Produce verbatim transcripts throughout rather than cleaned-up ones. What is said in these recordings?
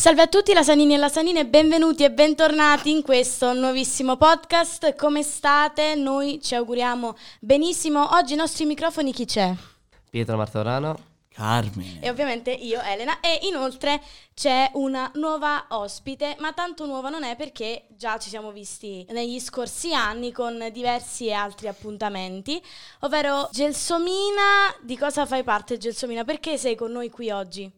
Salve a tutti, la Sanini e la Sanina, e benvenuti e bentornati in questo nuovissimo podcast. Come state? Noi ci auguriamo benissimo. Oggi i nostri microfoni chi c'è? Pietro Martorano, Carmine e ovviamente io, Elena, e inoltre c'è una nuova ospite, ma tanto nuova non è perché già ci siamo visti negli scorsi anni con diversi altri appuntamenti, ovvero Gelsomina. Di cosa fai parte, Gelsomina? Perché sei con noi qui oggi?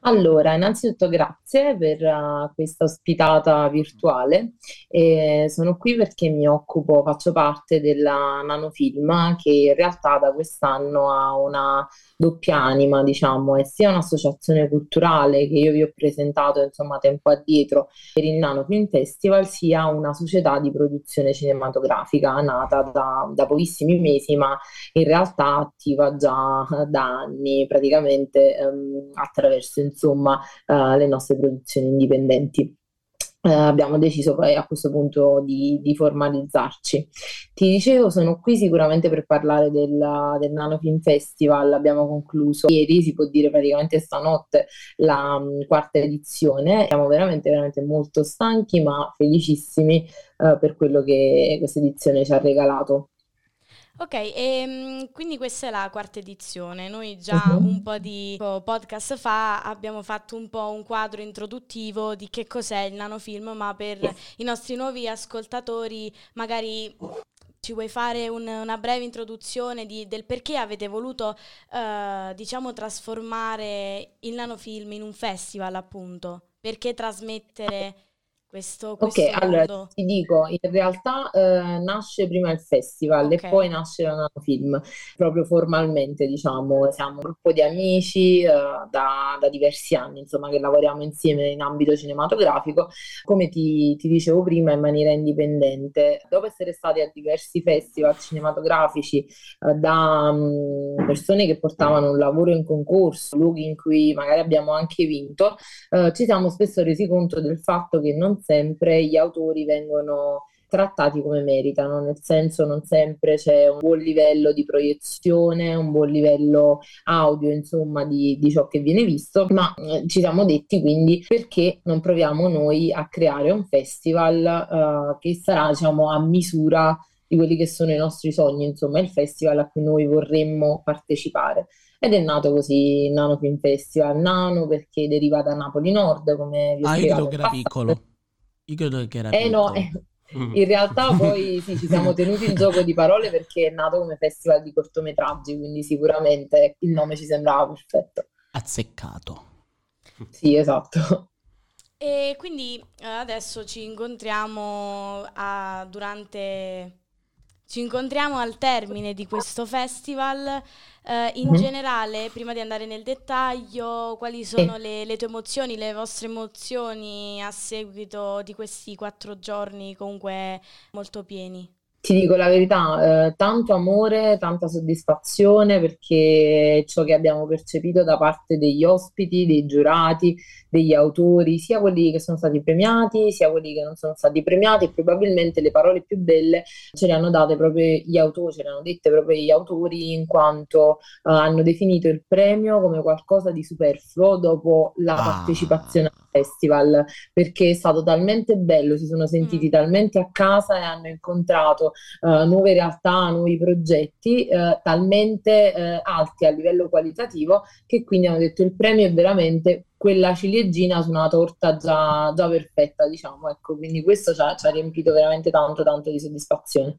Allora, innanzitutto grazie per uh, questa ospitata virtuale. E sono qui perché mi occupo, faccio parte della Nanofilm, che in realtà da quest'anno ha una doppia anima, diciamo, è sia un'associazione culturale che io vi ho presentato insomma tempo addietro per il Nano Film Festival, sia una società di produzione cinematografica nata da, da pochissimi mesi, ma in realtà attiva già da anni praticamente um, attraverso insomma uh, le nostre produzioni indipendenti. Uh, abbiamo deciso poi a questo punto di, di formalizzarci. Ti dicevo, sono qui sicuramente per parlare del, del Nano Film Festival. Abbiamo concluso ieri, si può dire praticamente stanotte, la mh, quarta edizione. Siamo veramente veramente molto stanchi, ma felicissimi uh, per quello che questa edizione ci ha regalato. Ok, e quindi questa è la quarta edizione. Noi già uh-huh. un po' di podcast fa abbiamo fatto un po' un quadro introduttivo di che cos'è il nanofilm, ma per i nostri nuovi ascoltatori magari ci vuoi fare un, una breve introduzione di, del perché avete voluto eh, diciamo trasformare il nanofilm in un festival, appunto, perché trasmettere... Questo, questo ok, mondo. Allora ti dico, in realtà eh, nasce prima il festival, okay, e poi nasce la Nanofilm, proprio formalmente, diciamo. Siamo un gruppo di amici eh, da, da diversi anni, insomma, che lavoriamo insieme in ambito cinematografico, come ti, ti dicevo prima, in maniera indipendente. Dopo essere stati a diversi festival cinematografici, eh, da mh, persone che portavano un lavoro in concorso, luoghi in cui magari abbiamo anche vinto, eh, ci siamo spesso resi conto del fatto che non sempre gli autori vengono trattati come meritano, nel senso non sempre c'è un buon livello di proiezione, un buon livello audio, insomma, di, di ciò che viene visto, ma eh, ci siamo detti quindi perché non proviamo noi a creare un festival eh, che sarà, diciamo, a misura di quelli che sono i nostri sogni, insomma, il festival a cui noi vorremmo partecipare. Ed è nato così Nano Film Festival. Nano perché deriva da Napoli Nord, come vi ho ah, spiegato. Io credo che era piccolo. Io credo che era eh, piccolo. No, eh no, in realtà poi sì, ci siamo tenuti il gioco di parole perché è nato come festival di cortometraggi, quindi sicuramente il nome ci sembrava perfetto. Azzeccato. Sì, esatto. E quindi adesso ci incontriamo a, durante... Ci incontriamo al termine di questo festival. Eh, in mm-hmm. generale, prima di andare nel dettaglio, quali sono le, le tue emozioni, le vostre emozioni a seguito di questi quattro giorni comunque molto pieni? Ti dico la verità, eh, tanto amore, tanta soddisfazione, perché ciò che abbiamo percepito da parte degli ospiti, dei giurati, degli autori, sia quelli che sono stati premiati, sia quelli che non sono stati premiati, probabilmente le parole più belle ce le hanno date proprio gli autori, ce le hanno dette proprio gli autori, in quanto eh, hanno definito il premio come qualcosa di superfluo dopo la ah. partecipazione al festival, perché è stato talmente bello, si sono sentiti mm. talmente a casa e hanno incontrato Uh, nuove realtà, nuovi progetti uh, talmente uh, alti a livello qualitativo, che quindi hanno detto il premio è veramente quella ciliegina su una torta già, già perfetta, diciamo, ecco, quindi questo ci ha, ci ha riempito veramente tanto tanto di soddisfazione.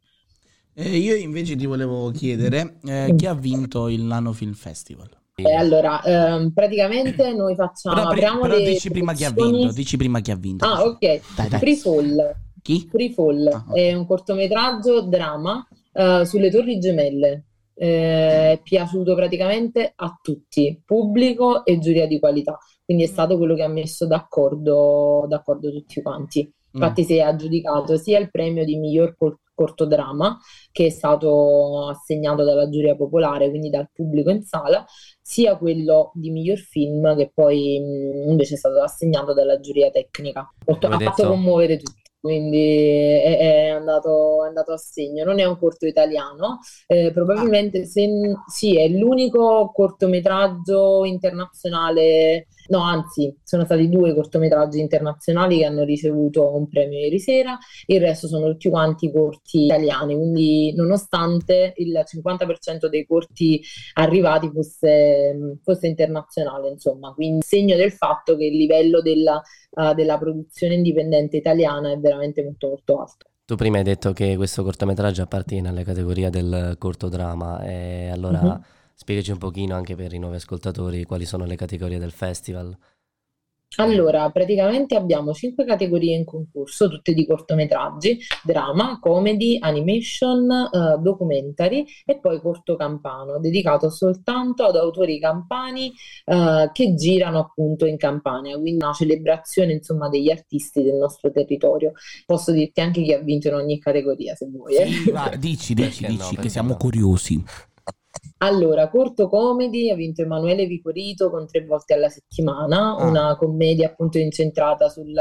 Eh, io invece ti volevo chiedere eh, chi ha vinto il Nano Film Festival? Eh, allora, ehm, praticamente noi facciamo però, apriamo però le dici prima chi ha vinto, dici prima chi ha vinto. Ah, ok, dai, dai. Free Fall. Chi? Free Fall ah, okay. È un cortometraggio drama uh, sulle Torri Gemelle, eh, è piaciuto praticamente a tutti, pubblico e giuria di qualità, quindi è stato quello che ha messo d'accordo, d'accordo tutti quanti. Infatti mm. si è aggiudicato sia il premio di miglior col- cortodrama, che è stato assegnato dalla giuria popolare, quindi dal pubblico in sala, sia quello di miglior film, che poi mh, invece è stato assegnato dalla giuria tecnica. Porto- ha detto... fatto commuovere tutti, quindi è, è, andato, è andato a segno. Non è un corto italiano, eh, probabilmente se, sì, è l'unico cortometraggio internazionale No, anzi, sono stati due cortometraggi internazionali che hanno ricevuto un premio ieri sera, il resto sono tutti quanti corti italiani, quindi nonostante il cinquanta per cento dei corti arrivati fosse, fosse internazionale, insomma, quindi segno del fatto che il livello della, uh, della produzione indipendente italiana è veramente molto molto alto. Tu prima hai detto che questo cortometraggio appartiene alla categoria del cortodrama e allora mm-hmm. spiegaci un pochino anche per i nuovi ascoltatori quali sono le categorie del festival. Allora, praticamente abbiamo cinque categorie in concorso, tutte di cortometraggi, drama, comedy, animation, eh, documentary e poi corto campano, dedicato soltanto ad autori campani eh, che girano appunto in Campania, quindi una celebrazione insomma degli artisti del nostro territorio. Posso dirti anche chi ha vinto in ogni categoria se vuoi. Eh. Sì, va, dici, dici, dici, no, che siamo no. curiosi. Allora, corto comedy ha vinto Emanuele Vicorito con Tre volte alla settimana, ah. una commedia appunto incentrata sul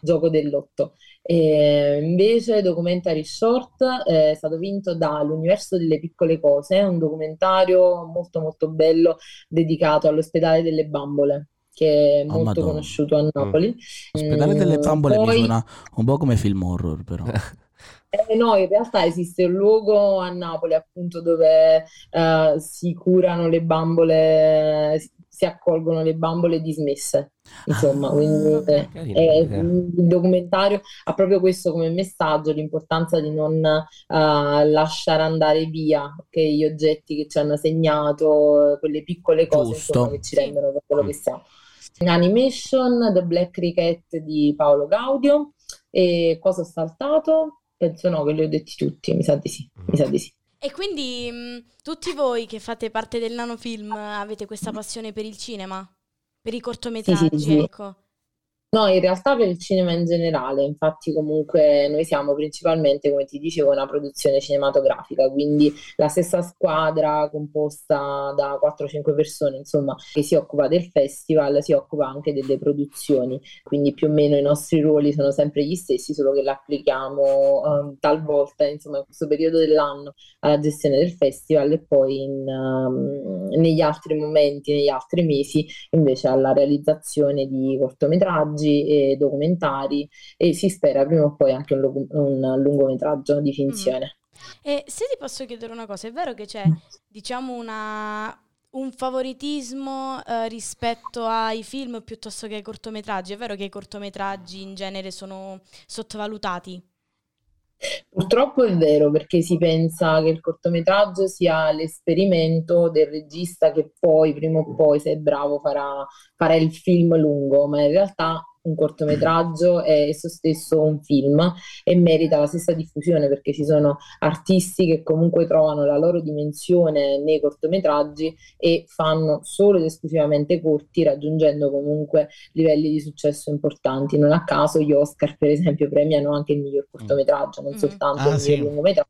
gioco dell'otto. E invece documentary short è stato vinto da L'universo delle piccole cose, un documentario molto molto bello dedicato all'ospedale delle bambole, che è molto oh, Madonna. conosciuto a Napoli. L'ospedale mm, delle bambole poi... mi suona un po' come film horror però. Eh, no, in realtà esiste un luogo a Napoli appunto dove eh, si curano le bambole, si accolgono le bambole dismesse, insomma, ah, quindi eh, eh, il documentario ha proprio questo come messaggio, l'importanza di non eh, lasciare andare via che gli oggetti che ci hanno segnato, quelle piccole cose insomma, che ci rendono per quello mm. che siamo. In animation, The Black Cricket di Paolo Gaudio. E cosa ho saltato? Penso no, che li ho detti tutti, mi sa di sì, mi sa di sì. E quindi mh, tutti voi che fate parte del Nanofilm avete questa passione per il cinema? Per i cortometraggi, sì, sì, sì. ecco. No, in realtà per il cinema in generale, infatti comunque noi siamo principalmente, come ti dicevo, una produzione cinematografica, quindi la stessa squadra composta da quattro cinque persone, insomma, che si occupa del festival, si occupa anche delle produzioni, quindi più o meno i nostri ruoli sono sempre gli stessi, solo che l'applichiamo um, talvolta, insomma, in questo periodo dell'anno alla gestione del festival e poi in, um, negli altri momenti, negli altri mesi, invece alla realizzazione di cortometraggi e documentari e si spera prima o poi anche un, log- un lungometraggio di finzione. Mm. E se ti posso chiedere una cosa, è vero che c'è diciamo una, un favoritismo eh, rispetto ai film piuttosto che ai cortometraggi? È vero che i cortometraggi in genere sono sottovalutati? Purtroppo è vero, perché si pensa che il cortometraggio sia l'esperimento del regista che poi, prima o poi, se è bravo, farà, farà il film lungo, ma in realtà un cortometraggio è esso stesso un film e merita la stessa diffusione, perché ci sono artisti che comunque trovano la loro dimensione nei cortometraggi e fanno solo ed esclusivamente corti, raggiungendo comunque livelli di successo importanti. Non a caso gli Oscar per esempio premiano anche il miglior cortometraggio, non mm. soltanto ah, il sì. lungometraggio,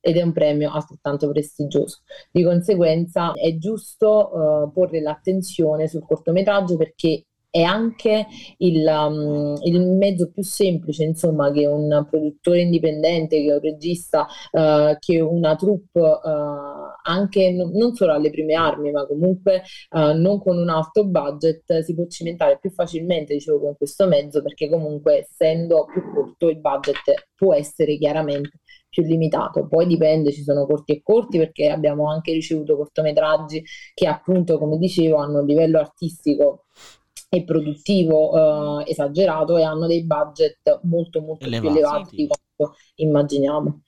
ed è un premio altrettanto prestigioso. Di conseguenza è giusto uh, porre l'attenzione sul cortometraggio, perché è anche il, um, il mezzo più semplice, insomma, che un produttore indipendente, che un regista, uh, che una troupe, uh, anche n- non solo alle prime armi, ma comunque uh, non con un alto budget, si può cimentare più facilmente, dicevo, con questo mezzo, perché comunque essendo più corto il budget può essere chiaramente più limitato. Poi dipende, ci sono corti e corti, perché abbiamo anche ricevuto cortometraggi che appunto, come dicevo, hanno un livello artistico e produttivo eh, esagerato e hanno dei budget molto molto elevati, più elevati di quanto immaginiamo.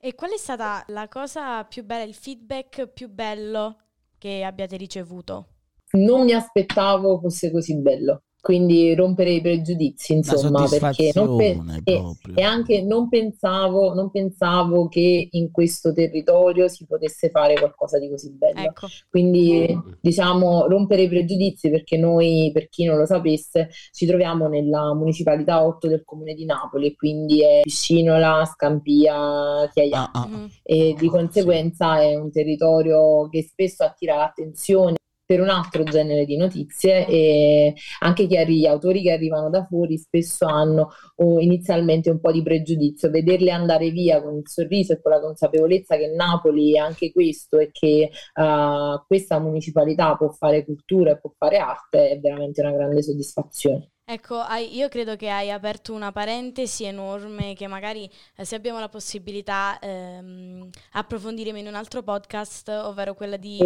E qual è stata la cosa più bella, il feedback più bello che abbiate ricevuto? Non mi aspettavo fosse così bello, quindi rompere i pregiudizi, insomma, perché non pe- e, e anche non pensavo, non pensavo che in questo territorio si potesse fare qualcosa di così bello, ecco. Quindi mm. diciamo rompere i pregiudizi, perché noi, per chi non lo sapesse, ci troviamo nella municipalità otto del comune di Napoli, quindi è Piscinola, Scampia, Chiaiano ah, ah. e di conseguenza sì. è un territorio che spesso attira l'attenzione per un altro genere di notizie, e anche chi arri- gli autori che arrivano da fuori spesso hanno o inizialmente un po' di pregiudizio. Vederle andare via con il sorriso e con la consapevolezza che Napoli è anche questo e che uh, questa municipalità può fare cultura e può fare arte è veramente una grande soddisfazione. Ecco, io credo che hai aperto una parentesi enorme che magari eh, se abbiamo la possibilità ehm, approfondiremo in un altro podcast, ovvero quella di,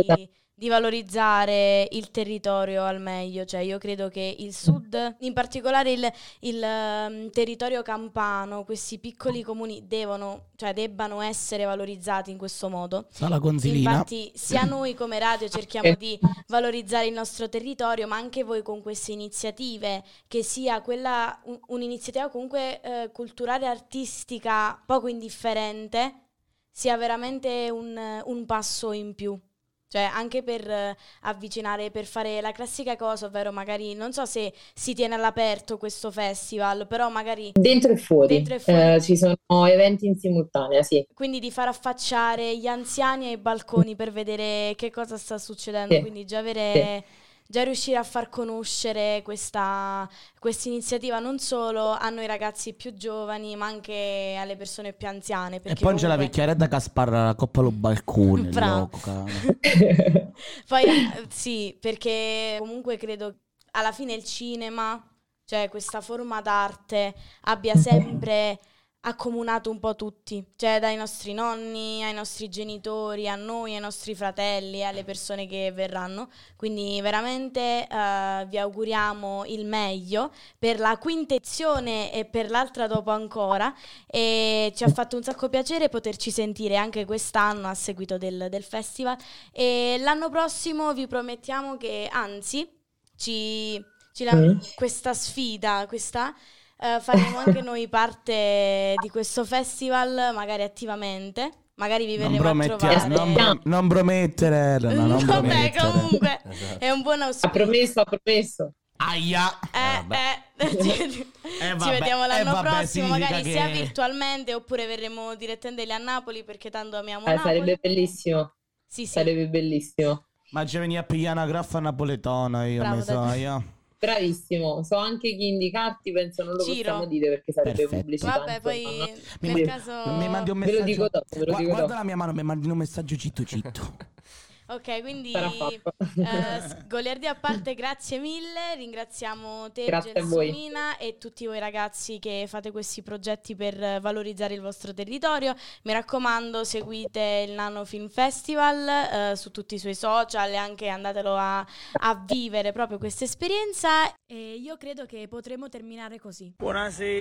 di valorizzare il territorio al meglio. Cioè io credo che il sud, in particolare il, il um, territorio campano, questi piccoli comuni devono, cioè debbano essere valorizzati in questo modo. Sala Consilina. Infatti sia noi come radio cerchiamo di valorizzare il nostro territorio, ma anche voi con queste iniziative, che sia quella un, un'iniziativa comunque eh, culturale, artistica, poco indifferente, sia veramente un, un passo in più, cioè anche per eh, avvicinare, per fare la classica cosa, ovvero magari non so se si tiene all'aperto questo festival, però magari dentro e fuori, dentro e fuori. Eh, ci sono eventi in simultanea, sì, quindi di far affacciare gli anziani ai balconi per vedere che cosa sta succedendo, sì. Quindi già avere sì. Già riuscire a far conoscere questa iniziativa non solo a noi ragazzi più giovani, ma anche alle persone più anziane. E poi comunque... c'è la vecchiaretta che sparra la coppa allo balcone. Poi sì, perché comunque credo alla fine il cinema, cioè questa forma d'arte, abbia sempre accomunato un po' tutti, cioè dai nostri nonni, ai nostri genitori, a noi, ai nostri fratelli, alle persone che verranno. Quindi veramente uh, vi auguriamo il meglio per la quintezione e per l'altra dopo ancora, e ci ha fatto un sacco piacere poterci sentire anche quest'anno a seguito del, del festival, e l'anno prossimo vi promettiamo che anzi ci, ci la, questa sfida, questa Uh, faremo anche noi parte di questo festival, magari attivamente, magari vi verremo a trovare. Non, pro- non promettere, Elena, non Vabbè, promettere. Comunque esatto. È un buon auspicio. Ha promesso, ha promesso. Aia. Eh, eh, eh, ci, eh, vabbè, ci vediamo l'anno eh, vabbè, prossimo, magari che... sia virtualmente oppure verremo direttamente a Napoli, perché tanto amiamo eh, Napoli. Sarebbe bellissimo. Sì, sì. Sarebbe bellissimo. Ma ci veni a pigliare una graffa napoletana, io Bravo, ne so, io. Bravissimo, so anche chi indicarti, penso non lo Ciro. Possiamo dire perché sarebbe Perfetto. Pubblicità. Vabbè, poi no? mi, nel caso... mi mandi un messaggio. Ve lo dico dopo, ve lo Gua- dico guarda dopo. La mia mano, mi mandi un messaggio citto citto. Ok, quindi uh, goliardia a parte, grazie mille, ringraziamo te, Gelsomina, e tutti voi ragazzi che fate questi progetti per valorizzare il vostro territorio. Mi raccomando, seguite il Nano Film Festival uh, su tutti i suoi social, e anche andatelo a, a vivere proprio questa esperienza, e io credo che potremo terminare così. Buonasera.